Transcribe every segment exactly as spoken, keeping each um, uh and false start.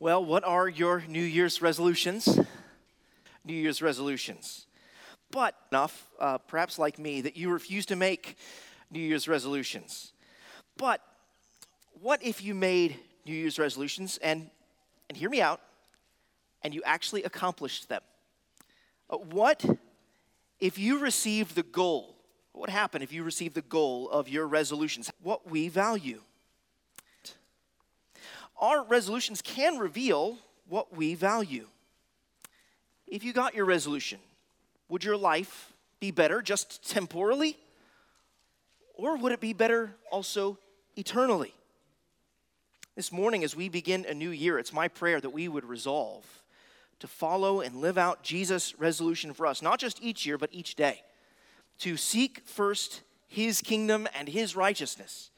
Well, what are your New Year's resolutions? New Year's resolutions. But enough, uh, perhaps like me, that you refuse to make New Year's resolutions. But what if you made New Year's resolutions and, and hear me out, and you actually accomplished them? Uh, what if you received the goal? What would happen if you received the goal of your resolutions? What we value. Our resolutions can reveal what we value. If you got your resolution, would your life be better just temporally? Or would it be better also eternally? This morning, as we begin a new year, it's my prayer that we would resolve to follow and live out Jesus' resolution for us, not just each year, but each day, to seek first his kingdom and his righteousness.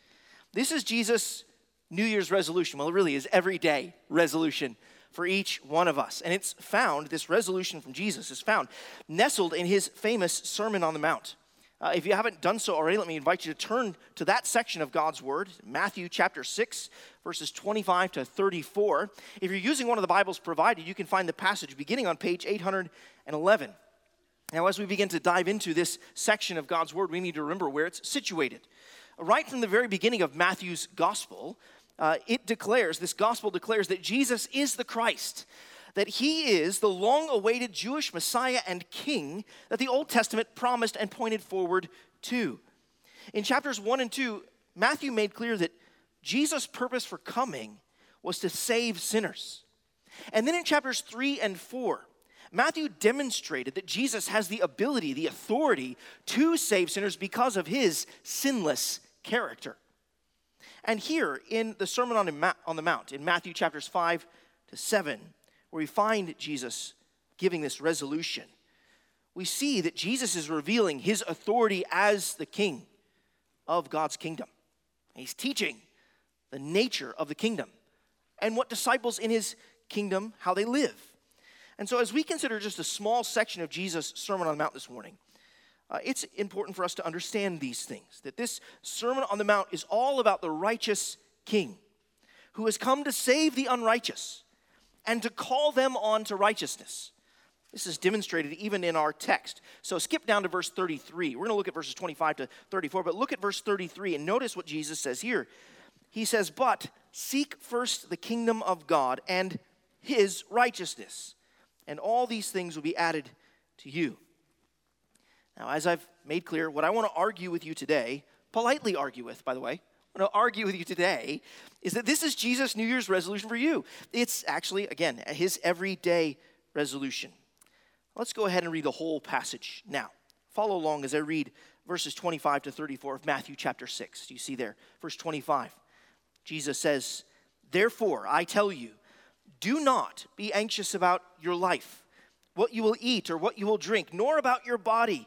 This is Jesus' New Year's resolution. Well, it really is everyday resolution for each one of us. And it's found, this resolution from Jesus is found, nestled in his famous Sermon on the Mount. Uh, if you haven't done so already, let me invite you to turn to that section of God's Word, Matthew chapter six, verses twenty-five to thirty-four. If you're using one of the Bibles provided, you can find the passage beginning on page eight hundred eleven. Now, as we begin to dive into this section of God's Word, we need to remember where it's situated. Right from the very beginning of Matthew's Gospel, Uh, it declares, this gospel declares that Jesus is the Christ, that he is the long-awaited Jewish Messiah and King that the Old Testament promised and pointed forward to. In chapters one and two, Matthew made clear that Jesus' purpose for coming was to save sinners. And then in chapters three and four, Matthew demonstrated that Jesus has the ability, the authority to save sinners because of his sinless character. And here in the Sermon on the Mount, in Matthew chapters five to seven, where we find Jesus giving this resolution, we see that Jesus is revealing his authority as the king of God's kingdom. He's teaching the nature of the kingdom and what disciples in his kingdom, how they live. And so as we consider just a small section of Jesus' Sermon on the Mount this morning, Uh, it's important for us to understand these things, that this Sermon on the Mount is all about the righteous king who has come to save the unrighteous and to call them on to righteousness. This is demonstrated even in our text. So skip down to verse thirty-three. We're going to look at verses twenty-five to thirty-four, but look at verse thirty-three and notice what Jesus says here. He says, "But seek first the kingdom of God and his righteousness, and all these things will be added to you." Now, as I've made clear, what I want to argue with you today, politely argue with, by the way, I want to argue with you today, is that this is Jesus' New Year's resolution for you. It's actually, again, his everyday resolution. Let's go ahead and read the whole passage now. Follow along as I read verses twenty-five to thirty-four of Matthew chapter six. Do you see there? Verse twenty-five, Jesus says, "Therefore, I tell you, do not be anxious about your life, what you will eat or what you will drink, nor about your body,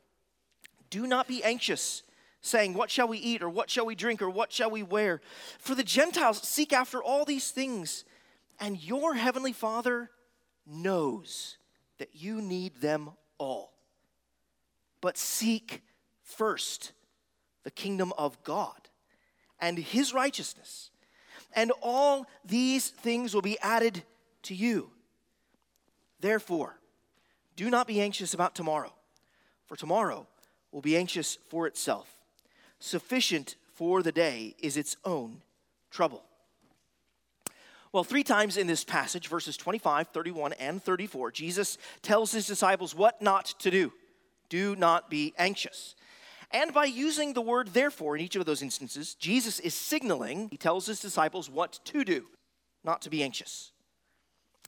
do not be anxious, saying, 'What shall we eat?' or 'What shall we drink?' or 'What shall we wear?' For the Gentiles seek after all these things, and your heavenly Father knows that you need them all. But seek first the kingdom of God and his righteousness, and all these things will be added to you. Therefore, do not be anxious about tomorrow, for tomorrow will be anxious for itself. Sufficient for the day is its own trouble." Well, three times in this passage, verses twenty-five, thirty-one, and thirty-four, Jesus tells his disciples what not to do. Do not be anxious. And by using the word therefore in each of those instances, Jesus is signaling, he tells his disciples what to do, not to be anxious.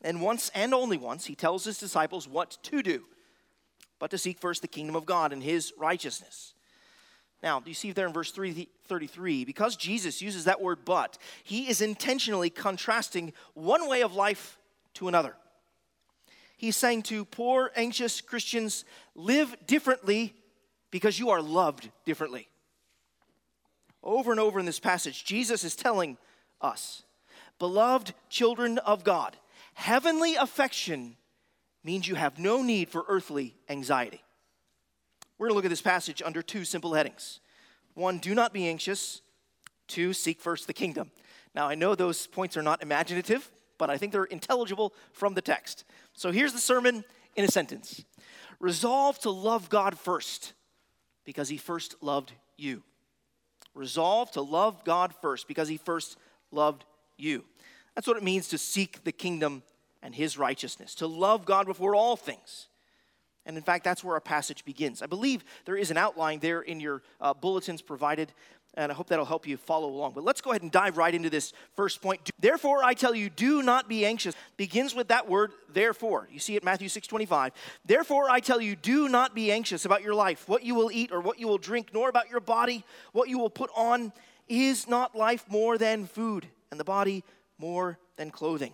And once and only once, he tells his disciples what to do, but to seek first the kingdom of God and his righteousness. Now, do you see there in verse thirty-three, because Jesus uses that word but, he is intentionally contrasting one way of life to another. He's saying to poor, anxious Christians, live differently because you are loved differently. Over and over in this passage, Jesus is telling us, beloved children of God, heavenly affection means you have no need for earthly anxiety. We're going to look at this passage under two simple headings. One, do not be anxious. Two, seek first the kingdom. Now, I know those points are not imaginative, but I think they're intelligible from the text. So here's the sermon in a sentence. Resolve to love God first because he first loved you. Resolve to love God first because he first loved you. That's what it means to seek the kingdom and his righteousness, to love God before all things. And in fact, that's where our passage begins. I believe there is an outline there in your uh, bulletins provided, and I hope that'll help you follow along. But let's go ahead and dive right into this first point. Therefore, I tell you, do not be anxious. Begins with that word, therefore. You see it, Matthew six twenty-five. Therefore, I tell you, do not be anxious about your life, what you will eat or what you will drink, nor about your body, what you will put on. Is not life more than food, and the body more than clothing?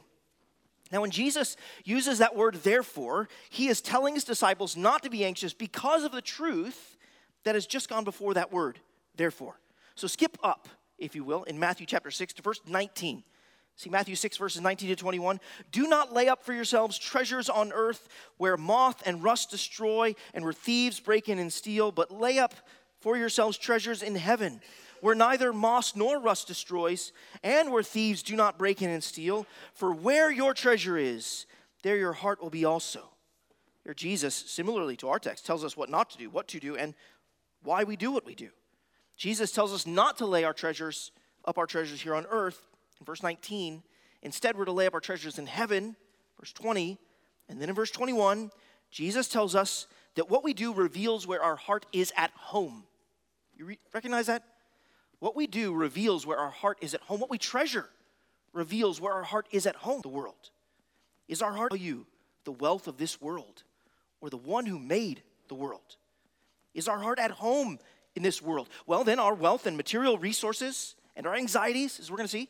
Now, when Jesus uses that word, therefore, he is telling his disciples not to be anxious because of the truth that has just gone before that word, therefore. So skip up, if you will, in Matthew chapter six to verse nineteen. See Matthew six, verses nineteen to twenty-one. Do not lay up for yourselves treasures on earth where moth and rust destroy and where thieves break in and steal, but lay up for yourselves treasures in heaven, where neither moss nor rust destroys, and where thieves do not break in and steal. For where your treasure is, there your heart will be also. Here Jesus, similarly to our text, tells us what not to do, what to do, and why we do what we do. Jesus tells us not to lay our treasures, up our treasures here on earth, in verse nineteen. Instead, we're to lay up our treasures in heaven, verse twenty. And then in verse twenty-one, Jesus tells us that what we do reveals where our heart is at home. You re- recognize that? What we do reveals where our heart is at home. What we treasure reveals where our heart is at home. The world. Is our heart value the wealth of this world or the one who made the world? Is our heart at home in this world? Well, then our wealth and material resources and our anxieties, as we're going to see,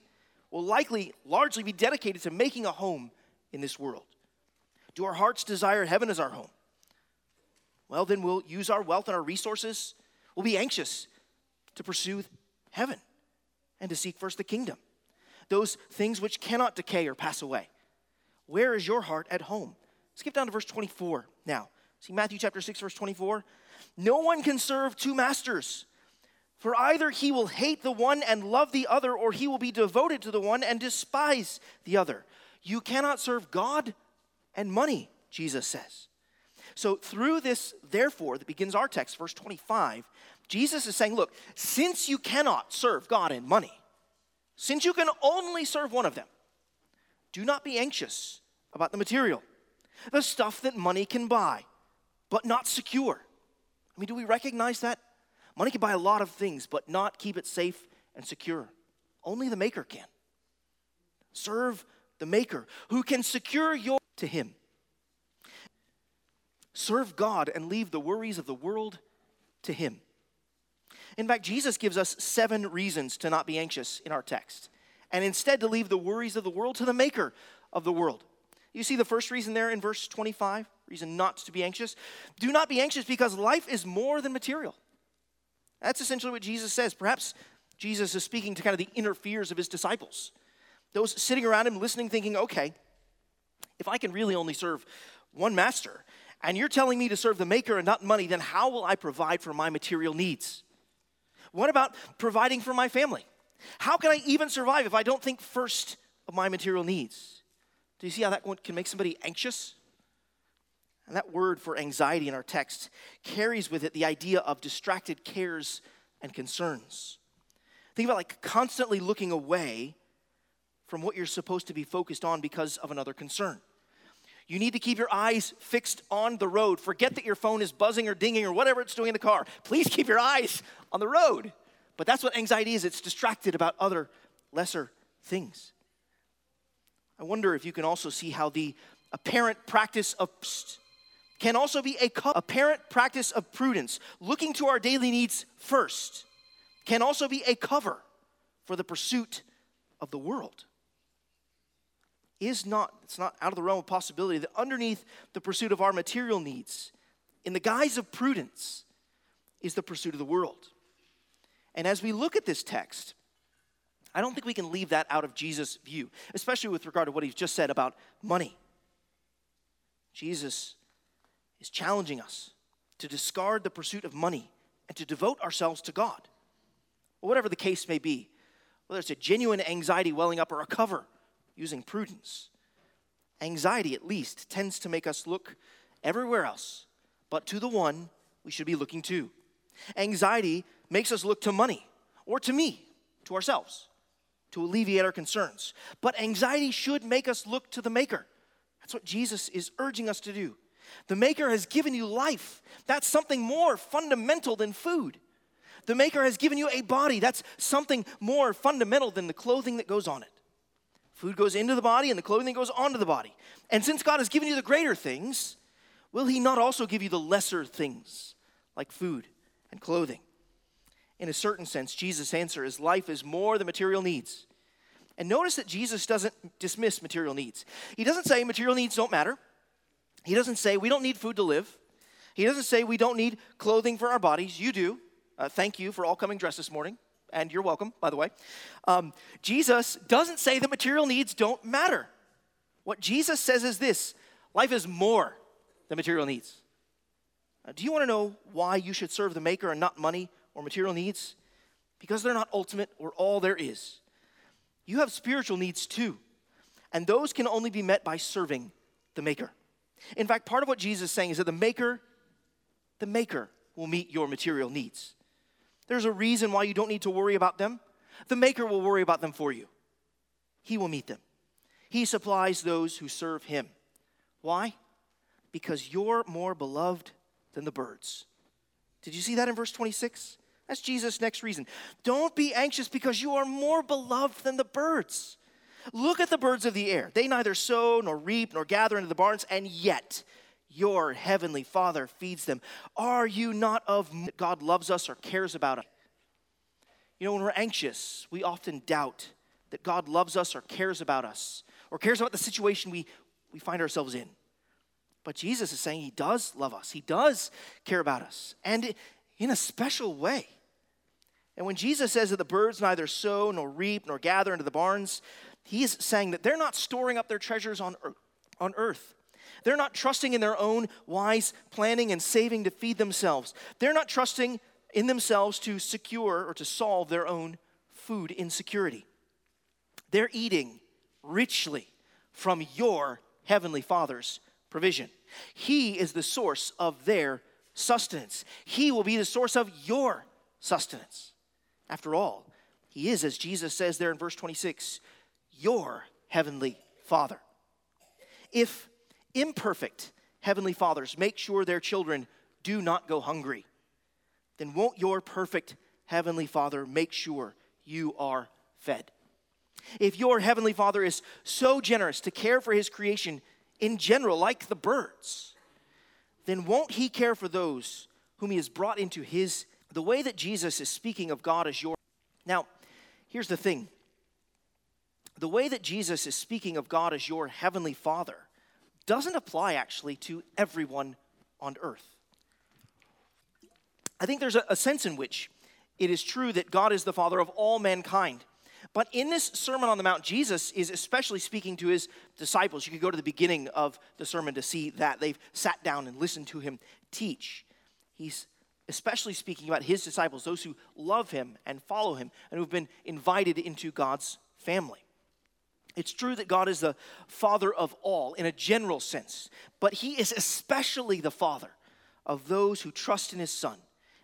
will likely largely be dedicated to making a home in this world. Do our hearts desire heaven as our home? Well, then we'll use our wealth and our resources. We'll be anxious to pursue heaven, and to seek first the kingdom, those things which cannot decay or pass away. Where is your heart at home? Skip down to verse twenty-four now. See Matthew chapter six, verse twenty-four. No one can serve two masters, for either he will hate the one and love the other, or he will be devoted to the one and despise the other. You cannot serve God and money, Jesus says. So through this, therefore, that begins our text, verse twenty-five, Jesus is saying, look, since you cannot serve God and money, since you can only serve one of them, do not be anxious about the material, the stuff that money can buy, but not secure. I mean, do we recognize that? Money can buy a lot of things, but not keep it safe and secure. Only the maker can. Serve the maker who can secure your to him. Serve God and leave the worries of the world to him. In fact, Jesus gives us seven reasons to not be anxious in our text, and instead to leave the worries of the world to the maker of the world. You see the first reason there in verse twenty-five, reason not to be anxious. Do not be anxious because life is more than material. That's essentially what Jesus says. Perhaps Jesus is speaking to kind of the inner fears of his disciples, those sitting around him listening, thinking, okay, if I can really only serve one master, and you're telling me to serve the maker and not money, then how will I provide for my material needs? What about providing for my family? How can I even survive if I don't think first of my material needs? Do you see how that one can make somebody anxious? And that word for anxiety in our text carries with it the idea of distracted cares and concerns. Think about like constantly looking away from what you're supposed to be focused on because of another concern. You need to keep your eyes fixed on the road. Forget that your phone is buzzing or dinging or whatever it's doing in the car. Please keep your eyes on the road. But that's what anxiety is. It's distracted about other lesser things. I wonder if you can also see how the apparent practice of pst, can also be a co- apparent practice of prudence, looking to our daily needs first, can also be a cover for the pursuit of the world. Is not, it's not out of the realm of possibility that underneath the pursuit of our material needs, in the guise of prudence, is the pursuit of the world. And as we look at this text, I don't think we can leave that out of Jesus' view, especially with regard to what he's just said about money. Jesus is challenging us to discard the pursuit of money and to devote ourselves to God. Whatever the case may be, whether it's a genuine anxiety welling up or a cover using prudence, anxiety at least tends to make us look everywhere else but to the one we should be looking to. Anxiety makes us look to money or to me, to ourselves, to alleviate our concerns. But anxiety should make us look to the Maker. That's what Jesus is urging us to do. The Maker has given you life. That's something more fundamental than food. The Maker has given you a body. That's something more fundamental than the clothing that goes on it. Food goes into the body and the clothing goes onto the body. And since God has given you the greater things, will he not also give you the lesser things like food and clothing? In a certain sense, Jesus' answer is life is more than material needs. And notice that Jesus doesn't dismiss material needs. He doesn't say material needs don't matter. He doesn't say we don't need food to live. He doesn't say we don't need clothing for our bodies. You do. Uh, thank you for all coming dressed this morning. And you're welcome, by the way. Um, Jesus doesn't say that material needs don't matter. What Jesus says is this: life is more than material needs. Uh, do you want to know why you should serve the Maker and not money or material needs? Because they're not ultimate or all there is. You have spiritual needs too, and those can only be met by serving the Maker. In fact, part of what Jesus is saying is that the Maker, the Maker will meet your material needs. There's a reason why you don't need to worry about them. The Maker will worry about them for you. He will meet them. He supplies those who serve him. Why? Because you're more beloved than the birds. Did you see that in verse twenty-six? That's Jesus' next reason. Don't be anxious because you are more beloved than the birds. Look at the birds of the air. They neither sow nor reap nor gather into the barns, and yet your heavenly Father feeds them. Are you not of more that God loves us or cares about us? You know, when we're anxious, we often doubt that God loves us or cares about us or cares about the situation we, we find ourselves in. But Jesus is saying he does love us. He does care about us, and in a special way. And when Jesus says that the birds neither sow nor reap nor gather into the barns, he is saying that they're not storing up their treasures on earth. They're not trusting in their own wise planning and saving to feed themselves. They're not trusting in themselves to secure or to solve their own food insecurity. They're eating richly from your heavenly Father's provision. He is the source of their sustenance. He will be the source of your sustenance. After all, he is, as Jesus says there in verse twenty-six, your heavenly Father. If imperfect heavenly fathers make sure their children do not go hungry, then won't your perfect heavenly Father make sure you are fed? If your heavenly Father is so generous to care for his creation in general, like the birds, then won't he care for those whom he has brought into his, the way that Jesus is speaking of God as your. Now, here's the thing. The way that Jesus is speaking of God as your heavenly Father doesn't apply actually to everyone on earth. I think there's a, a sense in which it is true that God is the Father of all mankind. But in this Sermon on the Mount, Jesus is especially speaking to his disciples. You could go to the beginning of the sermon to see that. They've sat down and listened to him teach. He's especially speaking about his disciples, those who love him and follow him and who've been invited into God's family. It's true that God is the Father of all in a general sense, but he is especially the Father of those who trust in his Son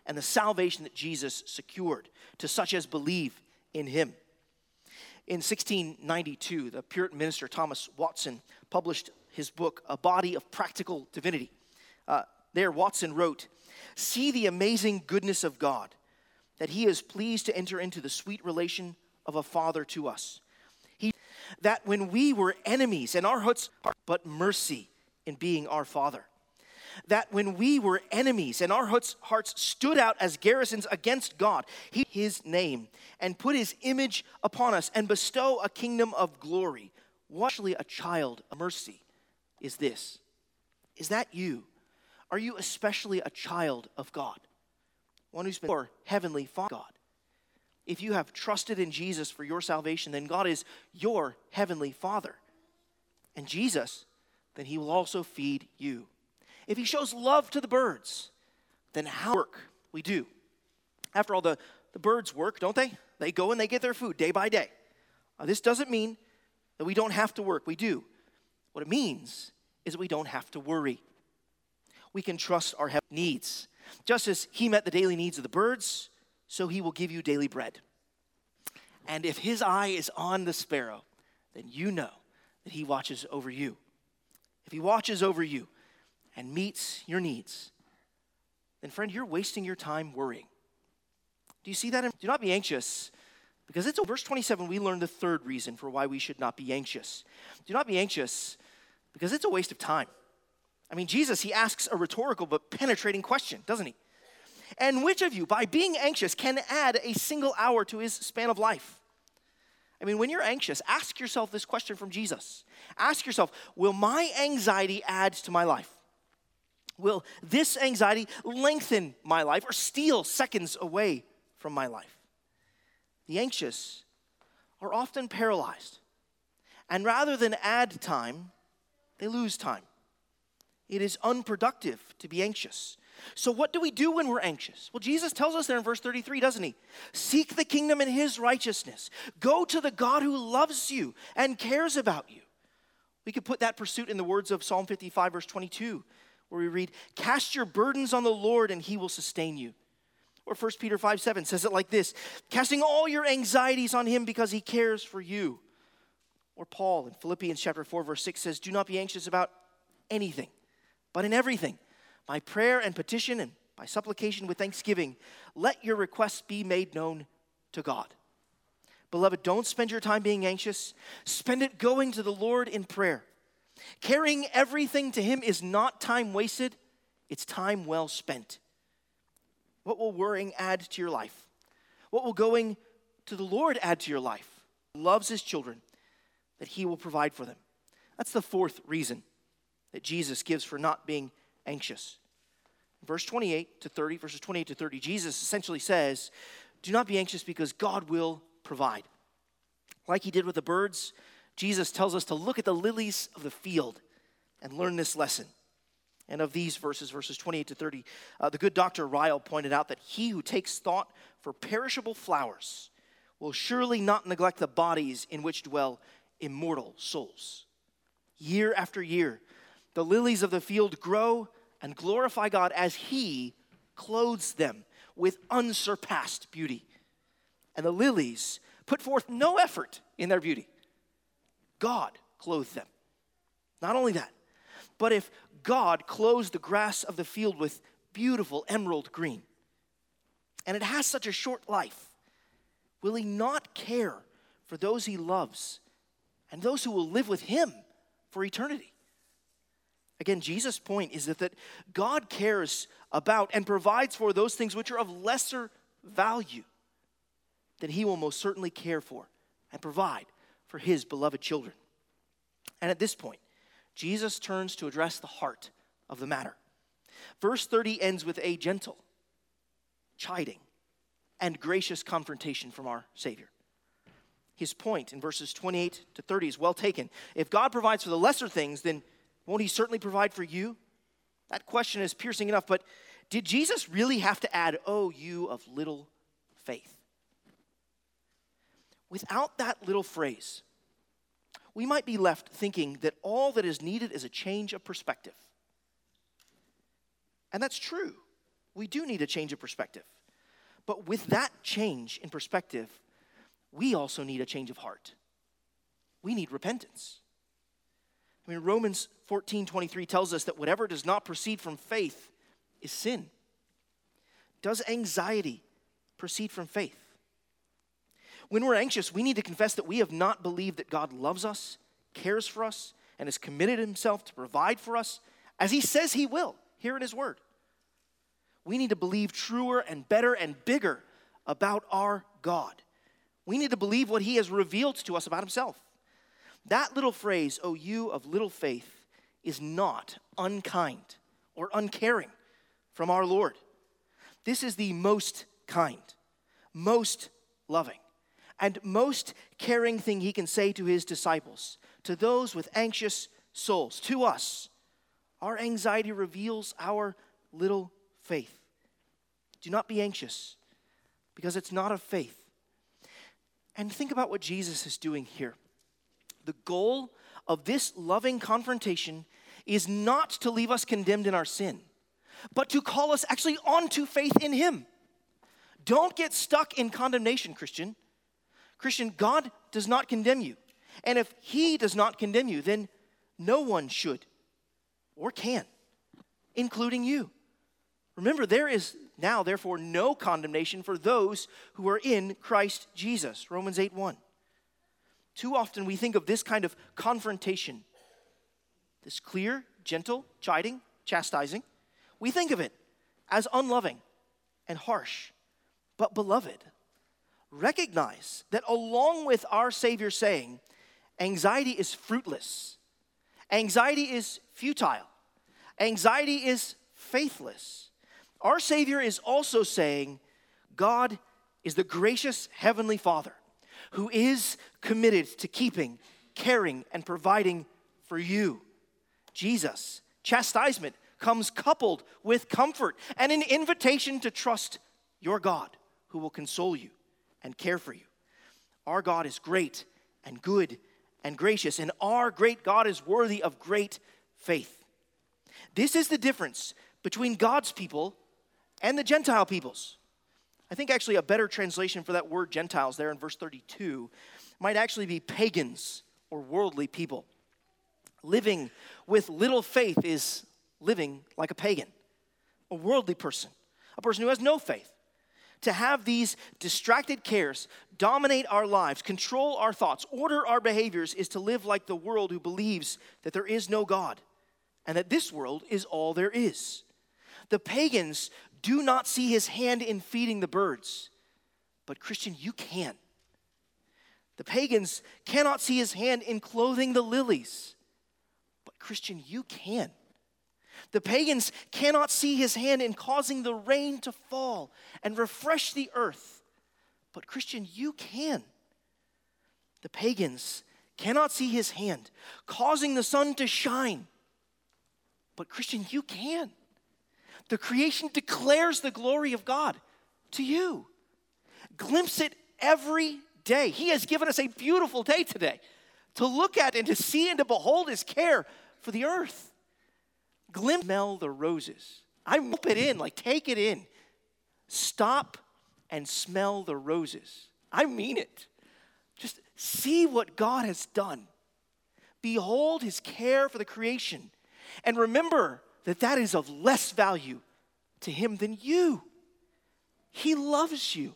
and the salvation that Jesus secured to such as believe in him. In sixteen ninety-two, the Puritan minister Thomas Watson published his book, A Body of Practical Divinity. Uh, there, Watson wrote, "See the amazing goodness of God, that he is pleased to enter into the sweet relation of a father to us. He, that when we were enemies and our hearts, but mercy in being our father. That when we were enemies and our hearts stood out as garrisons against God, he his name and put his image upon us and bestow a kingdom of glory." Washly a child of mercy is this. Is that you? Are you especially a child of God? One who's been your heavenly Father God. If you have trusted in Jesus for your salvation, then God is your heavenly Father. And Jesus, then he will also feed you. If he shows love to the birds, then how work we do. After all, the, the birds work, don't they? They go and they get their food day by day. Now, this doesn't mean that we don't have to work. We do. What it means is that we don't have to worry. We can trust our needs. Just as he met the daily needs of the birds, so he will give you daily bread. And if his eye is on the sparrow, then you know that he watches over you. If he watches over you and meets your needs, then friend, you're wasting your time worrying. Do you see that? Do not be anxious, because it's verse twenty-seven. We learn the third reason for why we should not be anxious. Do not be anxious, because it's a waste of time. I mean, Jesus, he asks a rhetorical but penetrating question, doesn't he? And which of you, by being anxious, can add a single hour to his span of life? I mean, when you're anxious, ask yourself this question from Jesus. Ask yourself, will my anxiety add to my life? Will this anxiety lengthen my life or steal seconds away from my life? The anxious are often paralyzed, and rather than add time, they lose time. It is unproductive to be anxious. So what do we do when we're anxious? Well, Jesus tells us there in verse thirty-three, doesn't he? Seek the kingdom and his righteousness. Go to the God who loves you and cares about you. We could put that pursuit in the words of Psalm fifty-five, verse twenty-two, where we read, "Cast your burdens on the Lord and he will sustain you." Or First Peter five, seven says it like this, "Casting all your anxieties on him because he cares for you." Or Paul in Philippians chapter four, verse six says, "Do not be anxious about anything, but in everything, by prayer and petition and by supplication with thanksgiving, let your requests be made known to God." Beloved, don't spend your time being anxious. Spend it going to the Lord in prayer. Carrying everything to him is not time wasted, it's time well spent. What will worrying add to your life? What will going to the Lord add to your life? He loves his children, that he will provide for them. That's the fourth reason that Jesus gives for not being anxious. Verse twenty-eight to thirty, verses twenty-eight to thirty, Jesus essentially says, do not be anxious because God will provide. Like he did with the birds, Jesus tells us to look at the lilies of the field and learn this lesson. And of these verses, verses twenty-eight to thirty, uh, the good Doctor Ryle pointed out that he who takes thought for perishable flowers will surely not neglect the bodies in which dwell immortal souls. Year after year, the lilies of the field grow and glorify God as he clothes them with unsurpassed beauty. And the lilies put forth no effort in their beauty. God clothed them. Not only that, but if God clothes the grass of the field with beautiful emerald green, and it has such a short life, will he not care for those he loves and those who will live with him for eternity? Again, Jesus' point is that, that God cares about and provides for those things which are of lesser value, that he will most certainly care for and provide for his beloved children. And at this point, Jesus turns to address the heart of the matter. Verse thirty ends with a gentle, chiding, and gracious confrontation from our Savior. His point in verses twenty-eight to thirty is well taken. If God provides for the lesser things, then won't he certainly provide for you? That question is piercing enough, but did Jesus really have to add, "Oh, you of little faith"? Without that little phrase, we might be left thinking that all that is needed is a change of perspective. And that's true. We do need a change of perspective. But with that change in perspective, we also need a change of heart. we need repentance. I mean, Romans fourteen twenty-three tells us that whatever does not proceed from faith is sin. Does anxiety proceed from faith? When we're anxious, we need to confess that we have not believed that God loves us, cares for us, and has committed himself to provide for us, as he says he will, here in his word. We need to believe truer and better and bigger about our God. We need to believe what he has revealed to us about himself. That little phrase, "O you of little faith," is not unkind or uncaring from our Lord. This is the most kind, most loving, and most caring thing he can say to his disciples, to those with anxious souls, to us. Our anxiety reveals our little faith. Do not be anxious, because it's not of faith. And think about what Jesus is doing here. The goal of this loving confrontation is not to leave us condemned in our sin, but to call us actually onto faith in him. Don't get stuck in condemnation, Christian. Christian, God does not condemn you. And if he does not condemn you, then no one should or can, including you. Remember, there is now, therefore, no condemnation for those who are in Christ Jesus. Romans eight one. Too often we think of this kind of confrontation, this clear, gentle, chiding, chastising. We think of it as unloving and harsh. But beloved, recognize that along with our Savior saying, anxiety is fruitless, anxiety is futile, anxiety is faithless, our Savior is also saying, God is the gracious Heavenly Father who is committed to keeping, caring, and providing for you. Jesus' chastisement comes coupled with comfort and an invitation to trust your God, who will console you and care for you. Our God is great and good and gracious, and our great God is worthy of great faith. This is the difference between God's people and the Gentile peoples. I think actually a better translation for that word Gentiles there in verse thirty-two might actually be pagans or worldly people. Living with little faith is living like a pagan, a worldly person, a person who has no faith. To have these distracted cares dominate our lives, control our thoughts, order our behaviors is to live like the world who believes that there is no God and that this world is all there is. The pagans do not see his hand in feeding the birds, but Christian, you can. The pagans cannot see his hand in clothing the lilies, but Christian, you can. The pagans cannot see his hand in causing the rain to fall and refresh the earth, but Christian, you can. The pagans cannot see his hand causing the sun to shine, but Christian, you can. The creation declares the glory of God to you. Glimpse it every day. He has given us a beautiful day today to look at and to see and to behold his care for the earth. Glimpse, smell the roses. I whoop it in, like take it in. Stop and smell the roses. I mean it. Just see what God has done. Behold his care for the creation. And remember that that is of less value to him than you. He loves you.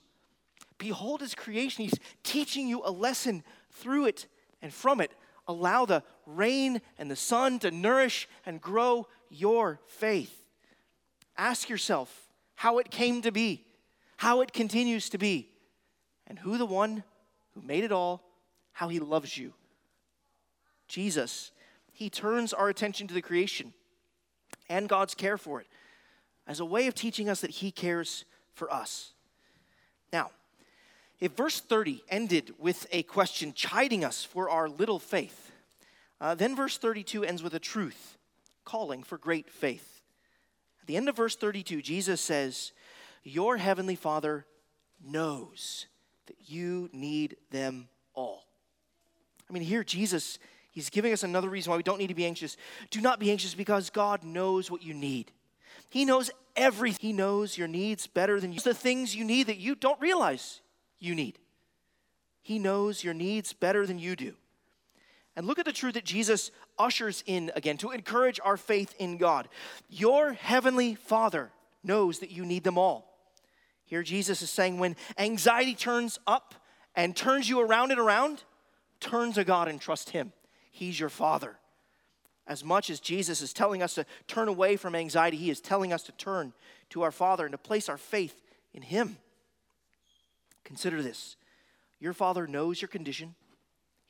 Behold his creation. He's teaching you a lesson through it and from it. Allow the rain and the sun to nourish and grow your faith. Ask yourself how it came to be, how it continues to be, and who the one who made it all, how he loves you. Jesus, he turns our attention to the creation and God's care for it as a way of teaching us that he cares for us. Now, if verse thirty ended with a question chiding us for our little faith, uh, then verse thirty-two ends with a truth, calling for great faith. At the end of verse thirty-two, Jesus says, "Your heavenly Father knows that you need them all." I mean, here Jesus, he's giving us another reason why we don't need to be anxious. Do not be anxious because God knows what you need. He knows everything. He knows your needs better than you. The things you need that you don't realize you need. He knows your needs better than you do. And look at the truth that Jesus ushers in again to encourage our faith in God. Your heavenly Father knows that you need them all. Here Jesus is saying when anxiety turns up and turns you around and around, turn to God and trust him. He's your Father. As much as Jesus is telling us to turn away from anxiety, he is telling us to turn to our Father and to place our faith in him. Consider this. Your Father knows your condition.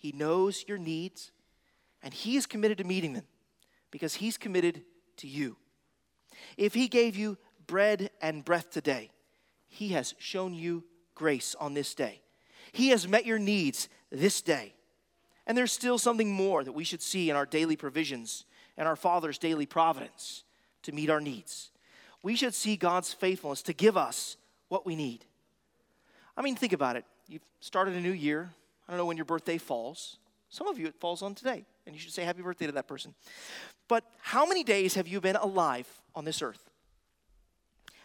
He knows your needs, and he is committed to meeting them because he's committed to you. If he gave you bread and breath today, he has shown you grace on this day. He has met your needs this day. And there's still something more that we should see in our daily provisions and our Father's daily providence to meet our needs. We should see God's faithfulness to give us what we need. I mean, think about it. You've started a new year. I don't know when your birthday falls. Some of you, it falls on today, and you should say happy birthday to that person. But how many days have you been alive on this earth?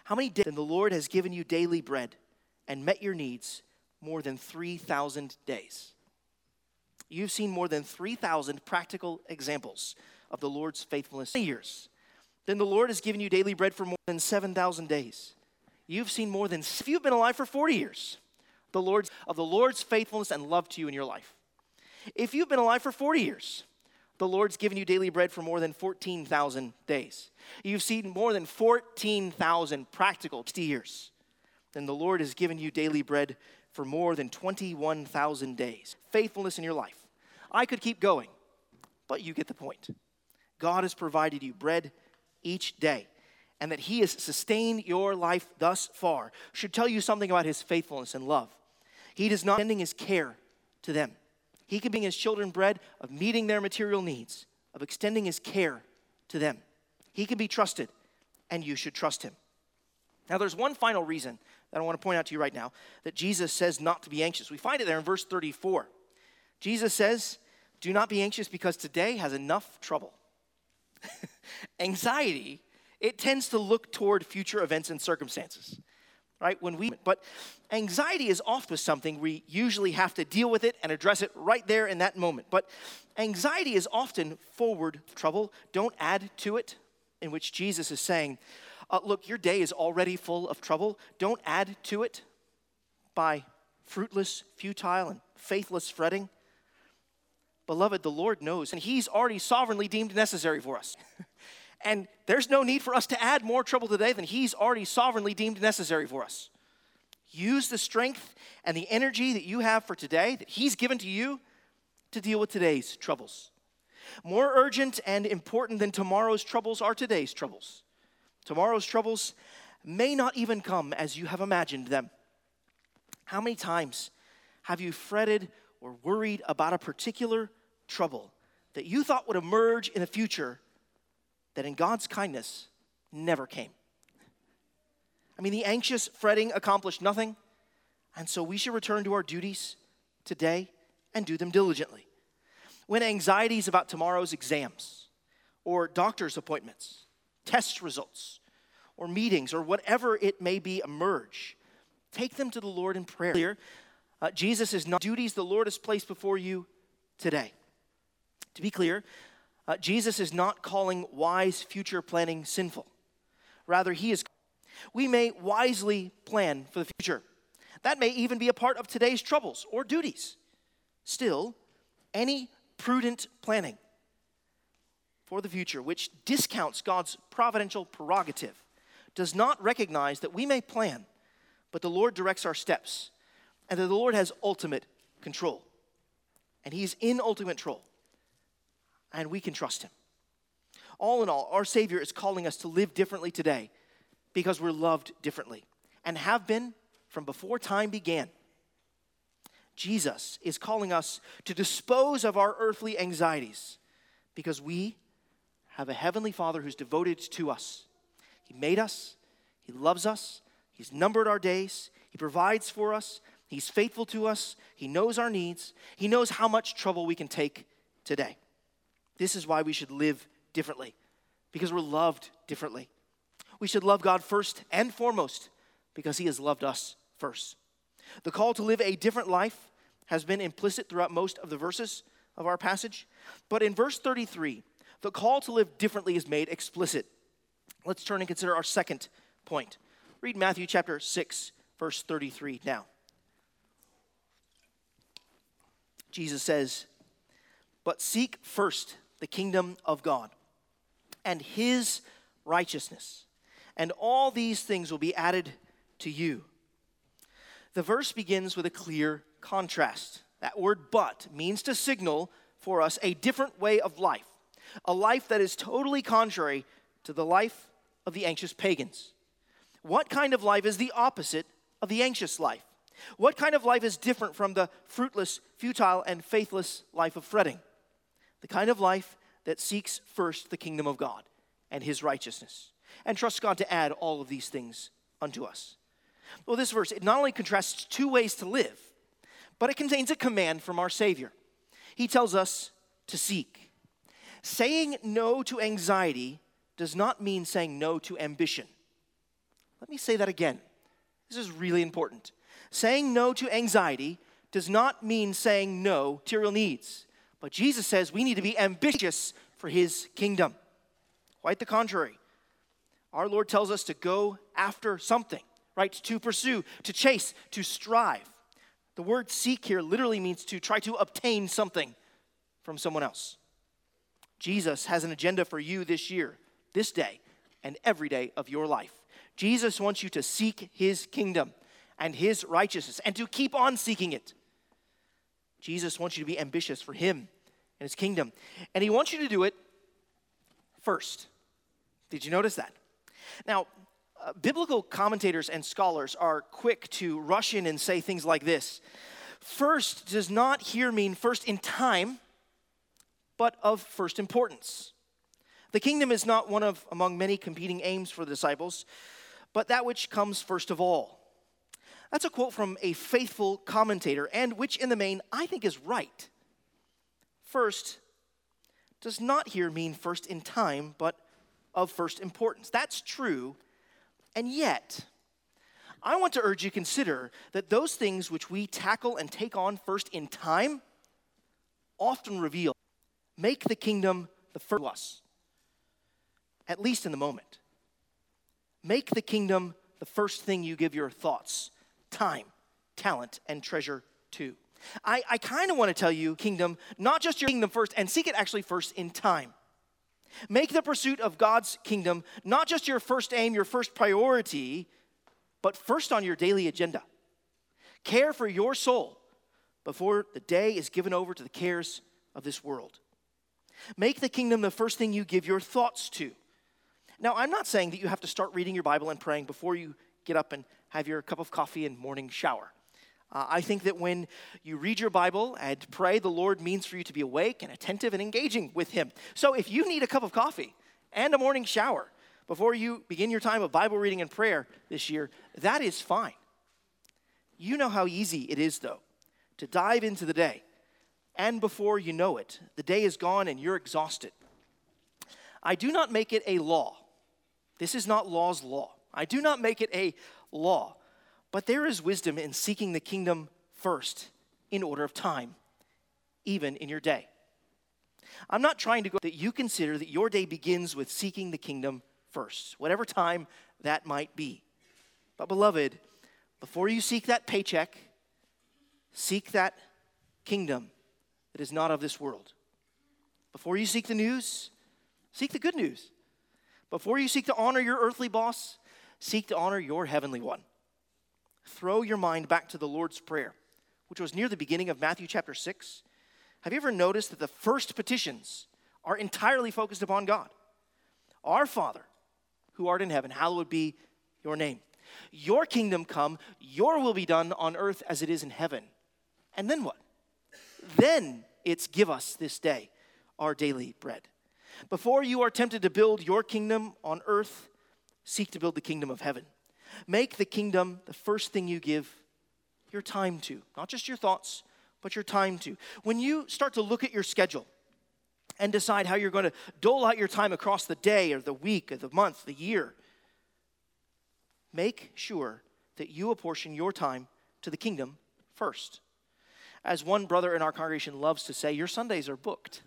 How many days? And the Lord has given you daily bread and met your needs more than three thousand days. You've seen more than three thousand practical examples of the Lord's faithfulness in years. Then the Lord has given you daily bread for more than seven thousand days. You've seen more than, if you've been alive for forty years, the Lord's of the Lord's faithfulness and love to you in your life. If you've been alive for forty years, the Lord's given you daily bread for more than fourteen thousand days. You've seen more than fourteen thousand practical sixty years. Then the Lord has given you daily bread for more than twenty-one thousand days. Faithfulness in your life. I could keep going, but you get the point. God has provided you bread each day. And that he has sustained your life thus far should tell you something about his faithfulness and love. He does not sending his care to them. He can be his children bread of meeting their material needs, of extending his care to them. He can be trusted, and you should trust him. Now, there's one final reason that I want to point out to you right now that Jesus says not to be anxious. We find it there in verse thirty-four. Jesus says, do not be anxious because today has enough trouble. Anxiety, it tends to look toward future events and circumstances, right? When we, but anxiety is often something we usually have to deal with it and address it right there in that moment. But anxiety is often forward trouble. Don't add to it, in which Jesus is saying, uh, look, your day is already full of trouble. Don't add to it by fruitless, futile, and faithless fretting. Beloved, the Lord knows, and he's already sovereignly deemed necessary for us. And there's no need for us to add more trouble today than he's already sovereignly deemed necessary for us. Use the strength and the energy that you have for today, that he's given to you, to deal with today's troubles. More urgent and important than tomorrow's troubles are today's troubles. Tomorrow's troubles may not even come as you have imagined them. How many times have you fretted or worried about a particular trouble that you thought would emerge in the future that in God's kindness never came? I mean, the anxious fretting accomplished nothing, and so we should return to our duties today and do them diligently. When anxiety is about tomorrow's exams, or doctor's appointments, test results, or meetings, or whatever it may be emerge, take them to the Lord in prayer. Uh, Jesus is not duties the Lord has placed before you today. To be clear, Uh, Jesus is not calling wise future planning sinful. Rather, he is. We may wisely plan for the future. That may even be a part of today's troubles or duties. Still, any prudent planning for the future, which discounts God's providential prerogative, does not recognize that we may plan, but the Lord directs our steps, and that the Lord has ultimate control. And he's in ultimate control. And we can trust him. All in all, our Savior is calling us to live differently today because we're loved differently and have been from before time began. Jesus is calling us to dispose of our earthly anxieties because we have a heavenly Father who's devoted to us. He made us. He loves us. He's numbered our days. He provides for us. He's faithful to us. He knows our needs. He knows how much trouble we can take today. This is why we should live differently, because we're loved differently. We should love God first and foremost, because he has loved us first. The call to live a different life has been implicit throughout most of the verses, of our passage. But in verse thirty-three, the call to live differently is made explicit. Let's turn and consider our second point. Read Matthew chapter six, verse thirty-three now. Jesus says, "But seek first the kingdom of God and his righteousness, and all these things will be added to you." The verse begins with a clear contrast. That word "but" means to signal for us a different way of life, a life that is totally contrary to the life of the anxious pagans. What kind of life is the opposite of the anxious life? What kind of life is different from the fruitless, futile, and faithless life of fretting? The kind of life that seeks first the kingdom of God and his righteousness, and trusts God to add all of these things unto us. Well, this verse, it not only contrasts two ways to live, but it contains a command from our Savior. He tells us to seek. Saying no to anxiety does not mean saying no to ambition. Let me say that again. This is really important. Saying no to anxiety does not mean saying no to your needs. But Jesus says we need to be ambitious for his kingdom. Quite the contrary. Our Lord tells us to go after something, right? To pursue, to chase, to strive. The word "seek" here literally means to try to obtain something from someone else. Jesus has an agenda for you this year, this day, and every day of your life. Jesus wants you to seek his kingdom and his righteousness, and to keep on seeking it. Jesus wants you to be ambitious for him and his kingdom, and he wants you to do it first. Did you notice that? Now, uh, biblical commentators and scholars are quick to rush in and say things like this. First does not here mean first in time, but of first importance. The kingdom is not one of among many competing aims for the disciples, but that which comes first of all. That's a quote from a faithful commentator, and which in the main I think is right. First does not here mean first in time, but of first importance. That's true, and yet I want to urge you to consider that those things which we tackle and take on first in time often reveal, make the kingdom the first to us, at least in the moment. Make the kingdom the first thing you give your thoughts, time, talent, and treasure too. I, I kind of want to tell you, kingdom, not just your kingdom first, and seek it actually first in time. Make the pursuit of God's kingdom not just your first aim, your first priority, but first on your daily agenda. Care for your soul before the day is given over to the cares of this world. Make the kingdom the first thing you give your thoughts to. Now, I'm not saying that you have to start reading your Bible and praying before you get up and have your cup of coffee and morning shower. Uh, I think that when you read your Bible and pray, the Lord means for you to be awake and attentive and engaging with him. So if you need a cup of coffee and a morning shower before you begin your time of Bible reading and prayer this year, that is fine. You know how easy it is, though, to dive into the day, and before you know it, the day is gone and you're exhausted. I do not make it a law. This is not law's law. I do not make it a law, but there is wisdom in seeking the kingdom first in order of time, even in your day. I'm not trying to go that you consider that your day begins with seeking the kingdom first, whatever time that might be. But beloved, before you seek that paycheck, seek that kingdom that is not of this world. Before you seek the news, seek the good news. Before you seek to honor your earthly boss, seek to honor your heavenly one. Throw your mind back to the Lord's Prayer, which was near the beginning of Matthew chapter six. Have you ever noticed that the first petitions are entirely focused upon God? Our Father, who art in heaven, hallowed be your name. Your kingdom come, your will be done on earth as it is in heaven. And then what? Then it's give us this day our daily bread. Before you are tempted to build your kingdom on earth, seek to build the kingdom of heaven. Make the kingdom the first thing you give your time to. Not just your thoughts, but your time to. When you start to look at your schedule and decide how you're going to dole out your time across the day or the week or the month, the year, make sure that you apportion your time to the kingdom first. as one brother in our congregation loves to say, your Sundays are booked.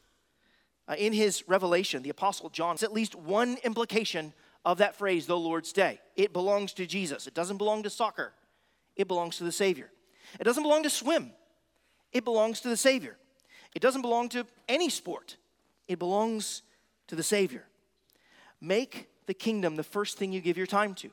Uh, in his revelation, the Apostle John has at least one implication of that phrase, the Lord's Day. It belongs to Jesus. It doesn't belong to soccer. It belongs to the Savior. It doesn't belong to swim. It belongs to the Savior. It doesn't belong to any sport. It belongs to the Savior. Make the kingdom the first thing you give your time to.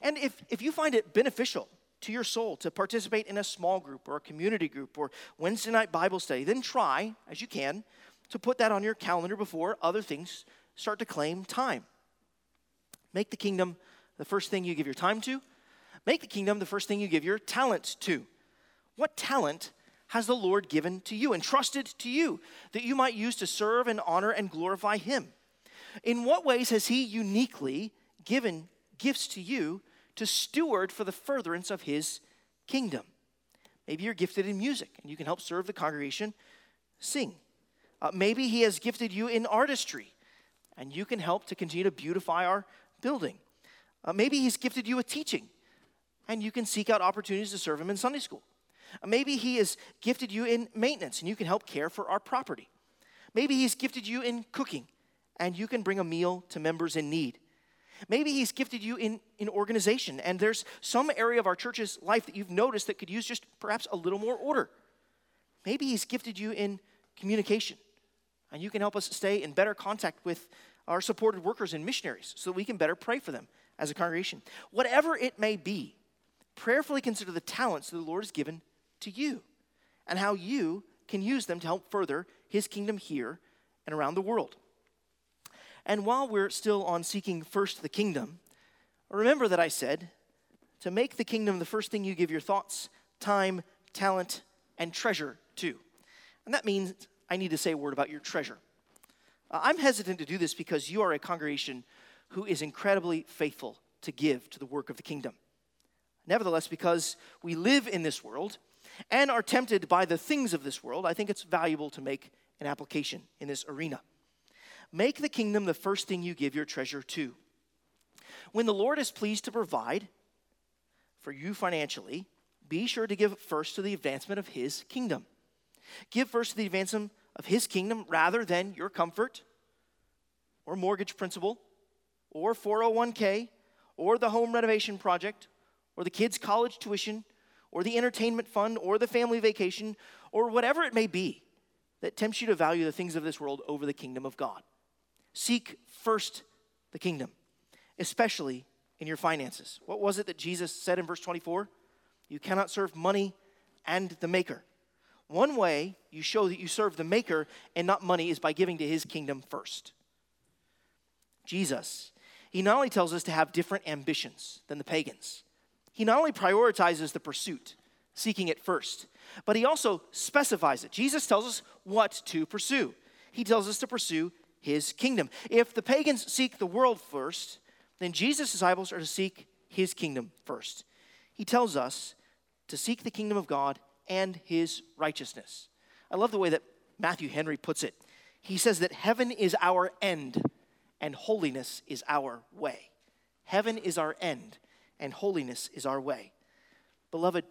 And if, if you find it beneficial to your soul to participate in a small group or a community group or Wednesday night Bible study, then try, as you can, to put that on your calendar before other things start to claim time. Make the kingdom the first thing you give your time to. Make the kingdom the first thing you give your talent to. What talent has the Lord given to you, entrusted to you, that you might use to serve and honor and glorify Him? In what ways has He uniquely given gifts to you to steward for the furtherance of His kingdom? Maybe you're gifted in music, and you can help serve the congregation sing. Uh, maybe He has gifted you in artistry, and you can help to continue to beautify our building. Uh, maybe He's gifted you with teaching, and you can seek out opportunities to serve Him in Sunday school. Uh, maybe He has gifted you in maintenance, and you can help care for our property. Maybe He's gifted you in cooking, and you can bring a meal to members in need. Maybe He's gifted you in, in organization, and there's some area of our church's life that you've noticed that could use just perhaps a little more order. Maybe He's gifted you in communication, and you can help us stay in better contact with our supported workers and missionaries so that we can better pray for them as a congregation. Whatever it may be, prayerfully consider the talents that the Lord has given to you and how you can use them to help further His kingdom here and around the world. And while we're still on seeking first the kingdom, remember that I said to make the kingdom the first thing you give your thoughts, time, talent, and treasure to. And that means I need to say a word about your treasure. Uh, I'm hesitant to do this because you are a congregation who is incredibly faithful to give to the work of the kingdom. Nevertheless, because we live in this world and are tempted by the things of this world, I think it's valuable to make an application in this arena. Make the kingdom the first thing you give your treasure to. When the Lord is pleased to provide for you financially, be sure to give first to the advancement of His kingdom. Give first to the advancement of His kingdom rather than your comfort or mortgage principal or four oh one k or the home renovation project or the kids' college tuition or the entertainment fund or the family vacation or whatever it may be that tempts you to value the things of this world over the kingdom of God. Seek first the kingdom, especially in your finances. What was it that Jesus said in verse twenty-four? You cannot serve money and the maker. One way you show that you serve the maker and not money is by giving to His kingdom first. Jesus, He not only tells us to have different ambitions than the pagans, He not only prioritizes the pursuit, seeking it first, but He also specifies it. Jesus tells us what to pursue. He tells us to pursue His kingdom. If the pagans seek the world first, then Jesus' disciples are to seek His kingdom first. He tells us to seek the kingdom of God and His righteousness. I love the way that Matthew Henry puts it. He says that heaven is our end and holiness is our way. Heaven is our end and holiness is our way. Beloved,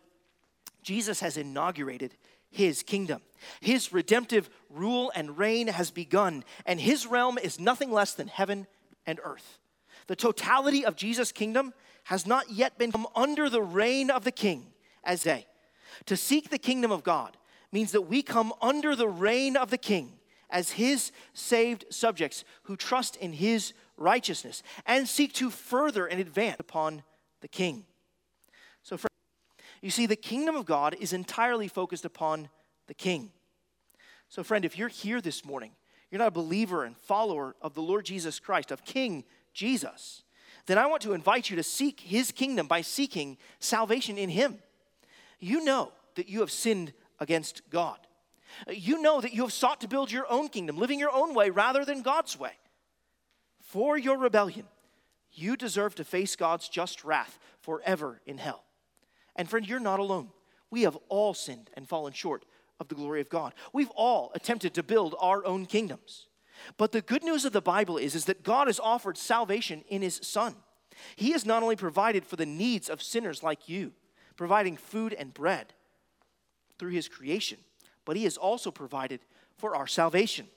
Jesus has inaugurated His kingdom. His redemptive rule and reign has begun, and His realm is nothing less than heaven and earth. The totality of Jesus' kingdom has not yet been come under the reign of the King, as they. To seek the kingdom of God means that we come under the reign of the King as His saved subjects who trust in His righteousness and seek to further and advance upon the King. So, friends, you see, the kingdom of God is entirely focused upon the King. So, friend, if you're here this morning, you're not a believer and follower of the Lord Jesus Christ, of King Jesus, then I want to invite you to seek His kingdom by seeking salvation in Him. You know that you have sinned against God. You know that you have sought to build your own kingdom, living your own way rather than God's way. For your rebellion, you deserve to face God's just wrath forever in hell. And friend, you're not alone. We have all sinned and fallen short of the glory of God. We've all attempted to build our own kingdoms. But the good news of the Bible is, is that God has offered salvation in His Son. He has not only provided for the needs of sinners like you, providing food and bread through His creation, but he has also provided for our salvation.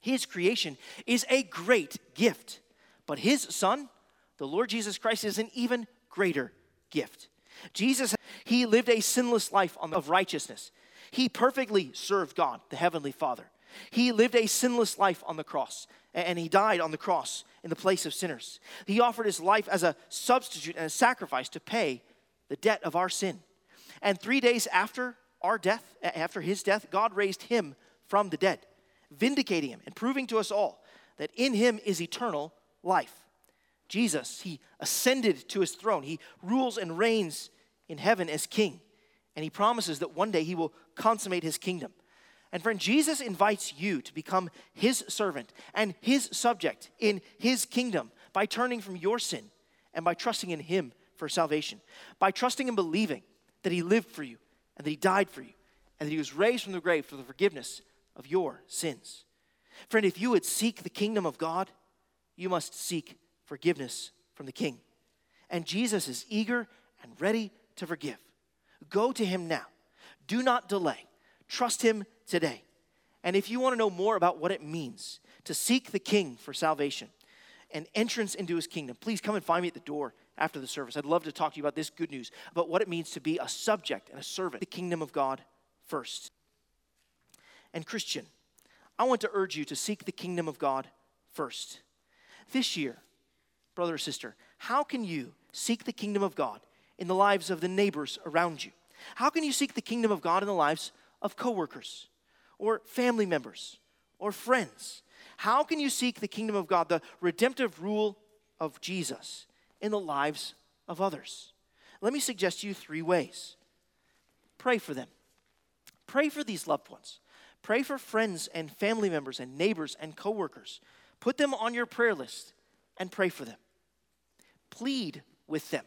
His creation is a great gift, but his Son, the Lord Jesus Christ, is an even greater gift. Jesus, he lived a sinless life of righteousness. He perfectly served God, the Heavenly Father. He lived a sinless life on the cross, and he died on the cross in the place of sinners. He offered his life as a substitute and a sacrifice to pay the debt of our sin. And three days after our death, after his death, God raised him from the dead, vindicating him and proving to us all that in him is eternal life. Jesus, he ascended to his throne. He rules and reigns in heaven as king, and he promises that one day he will consummate his kingdom. And friend, Jesus invites you to become his servant and his subject in his kingdom by turning from your sin and by trusting in him for salvation, by trusting and believing that he lived for you and that he died for you and that he was raised from the grave for the forgiveness of your sins. Friend, if you would seek the kingdom of God, you must seek forgiveness from the King. And Jesus is eager and ready to forgive. Go to him now. Do not delay. Trust him today. And if you want to know more about what it means to seek the King for salvation and entrance into his kingdom, please come and find me at the door after the service. I'd love to talk to you about this good news, about what it means to be a subject and a servant, the kingdom of God first. And Christian, I want to urge you to seek the kingdom of God first. This year, brother or sister, how can you seek the kingdom of God in the lives of the neighbors around you? How can you seek the kingdom of God in the lives of coworkers or family members or friends? How can you seek the kingdom of God, the redemptive rule of Jesus, in the lives of others? Let me suggest to you three ways. Pray for them. Pray for these loved ones. Pray for friends and family members and neighbors and coworkers. Put them on your prayer list and pray for them. Plead with them.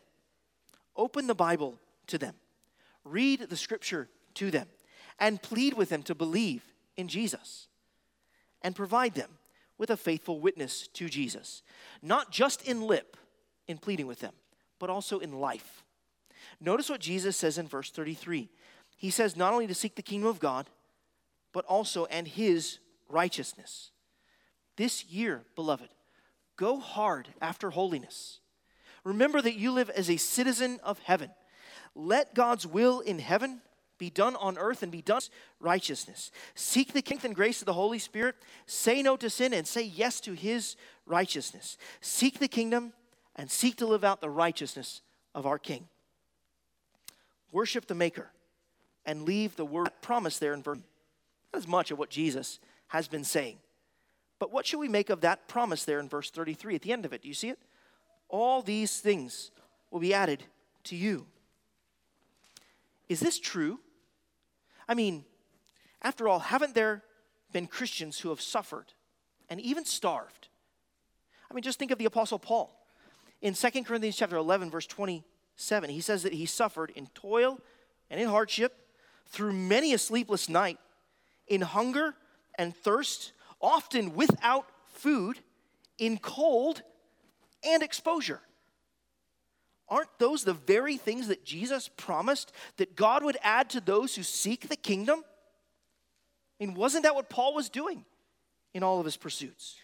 Open the Bible to them. Read the scripture to them. And plead with them to believe in Jesus. And provide them with a faithful witness to Jesus. Not just in lip, in pleading with them, but also in life. Notice what Jesus says in verse thirty-three. He says not only to seek the kingdom of God, but also and his righteousness. This year, beloved, go hard after holiness. Remember that you live as a citizen of heaven. Let God's will in heaven be done on earth and be done righteousness. Seek the strength and grace of the Holy Spirit. Say no to sin and say yes to his righteousness. Seek the kingdom and seek to live out the righteousness of our King. Worship the Maker and leave the word promise there in verse. That is much of what Jesus has been saying. But what should we make of that promise there in verse thirty-three at the end of it? Do you see it? All these things will be added to you. Is this true? I mean, after all, haven't there been Christians who have suffered and even starved? I mean, just think of the Apostle Paul. In Second Corinthians chapter eleven, verse twenty-seven, he says that he suffered in toil and in hardship, through many a sleepless night, in hunger and thirst, often without food, in cold and exposure. Aren't those the very things that Jesus promised that God would add to those who seek the kingdom? I mean, wasn't that what Paul was doing in all of his pursuits?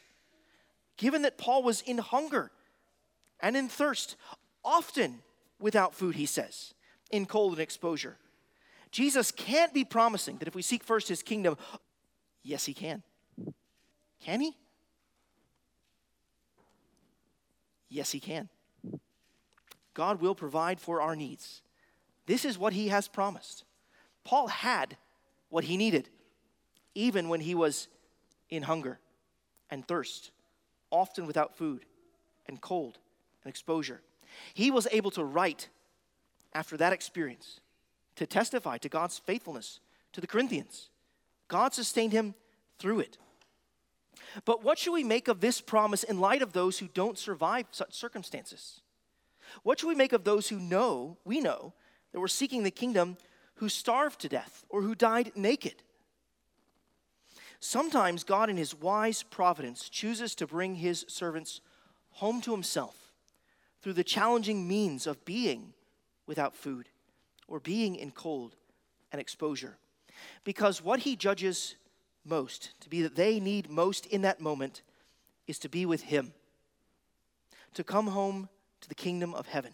Given that Paul was in hunger and in thirst, often without food, he says, in cold and exposure. Jesus can't be promising that if we seek first his kingdom. Yes, he can. Can he? Yes, he can. God will provide for our needs. This is what he has promised. Paul had what he needed, even when he was in hunger and thirst, often without food and cold and exposure. He was able to write after that experience to testify to God's faithfulness to the Corinthians. God sustained him through it. But what should we make of this promise in light of those who don't survive such circumstances? What should we make of those who know, we know, that we're seeking the kingdom, who starved to death or who died naked? Sometimes God in his wise providence chooses to bring his servants home to himself through the challenging means of being without food or being in cold and exposure. because what he judges most to be that they need most in that moment is to be with him, to come home to the kingdom of heaven.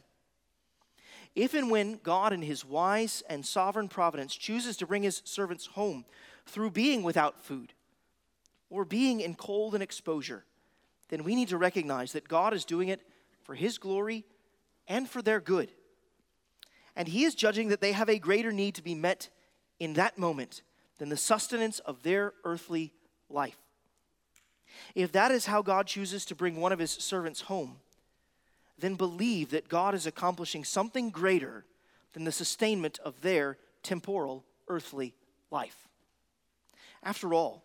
If and when God in his wise and sovereign providence chooses to bring his servants home through being without food or being in cold and exposure, then we need to recognize that God is doing it for his glory and for their good. And he is judging that they have a greater need to be met in that moment than the sustenance of their earthly life. If that is how God chooses to bring one of his servants home, then believe that God is accomplishing something greater than the sustainment of their temporal earthly life. After all,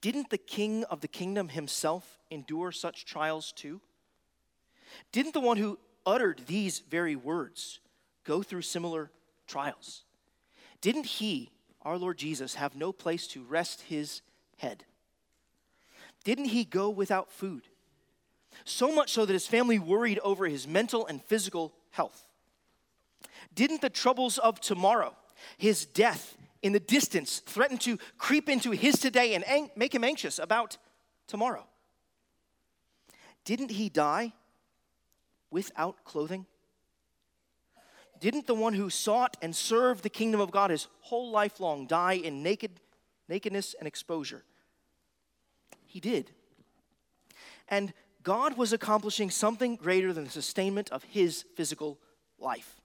didn't the King of the kingdom himself endure such trials too? Didn't the one who uttered these very words go through similar trials? Didn't he, our Lord Jesus, have no place to rest his head? Didn't he go without food? So much so that his family worried over his mental and physical health. Didn't the troubles of tomorrow, his death in the distance, threaten to creep into his today and ang- make him anxious about tomorrow? Didn't he die without clothing? Didn't the one who sought and served the kingdom of God his whole life long die in naked, nakedness and exposure? He did. And God was accomplishing something greater than the sustainment of his physical life.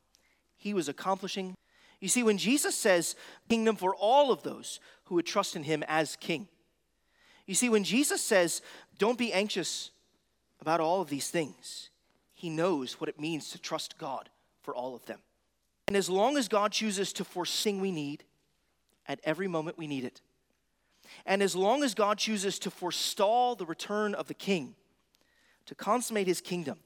He was accomplishing. You see, when Jesus says kingdom for all of those who would trust in him as king. You see, when Jesus says, don't be anxious about all of these things, he knows what it means to trust God for all of them. And as long as God chooses to foresee we need, at every moment we need it. And as long as God chooses to forestall the return of the king, to consummate his kingdom,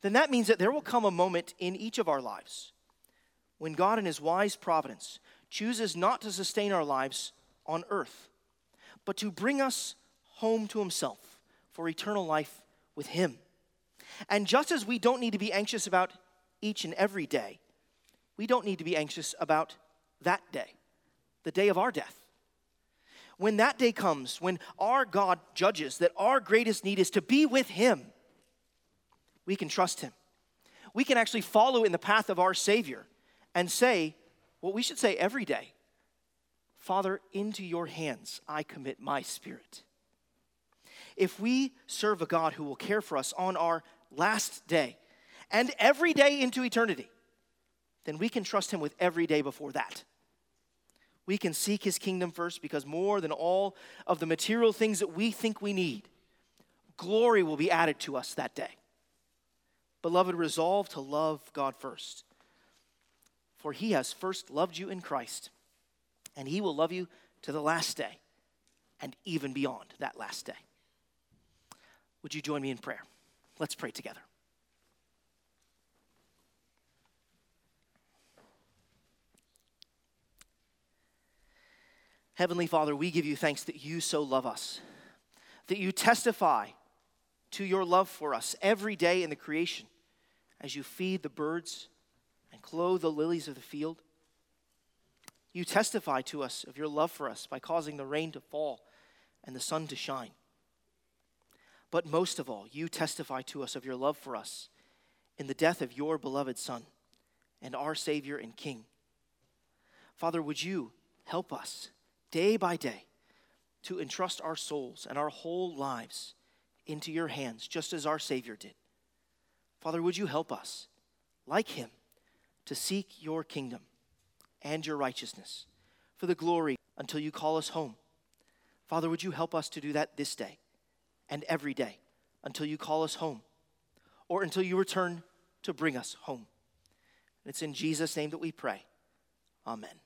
then that means that there will come a moment in each of our lives when God in his wise providence chooses not to sustain our lives on earth, but to bring us home to himself for eternal life with him. And just as we don't need to be anxious about each and every day, we don't need to be anxious about that day, the day of our death. When that day comes, when our God judges that our greatest need is to be with him, we can trust him. We can actually follow in the path of our Savior and say what we should say every day: Father, into your hands I commit my spirit. If we serve a God who will care for us on our last day and every day into eternity, then we can trust him with every day before that. We can seek his kingdom first, because more than all of the material things that we think we need, glory will be added to us that day. Beloved, resolve to love God first, for he has first loved you in Christ, and he will love you to the last day and even beyond that last day. Would you join me in prayer? Let's pray together. Heavenly Father, we give you thanks that you so love us, that you testify to your love for us every day in the creation as you feed the birds and clothe the lilies of the field. You testify to us of your love for us by causing the rain to fall and the sun to shine. But most of all, you testify to us of your love for us in the death of your beloved Son and our Savior and King. Father, would you help us day by day to entrust our souls and our whole lives into your hands, just as our Savior did. Father, would you help us, like him, to seek your kingdom and your righteousness for the glory until you call us home. Father, would you help us to do that this day and every day until you call us home, or until you return to bring us home. It's in Jesus' name that we pray. Amen.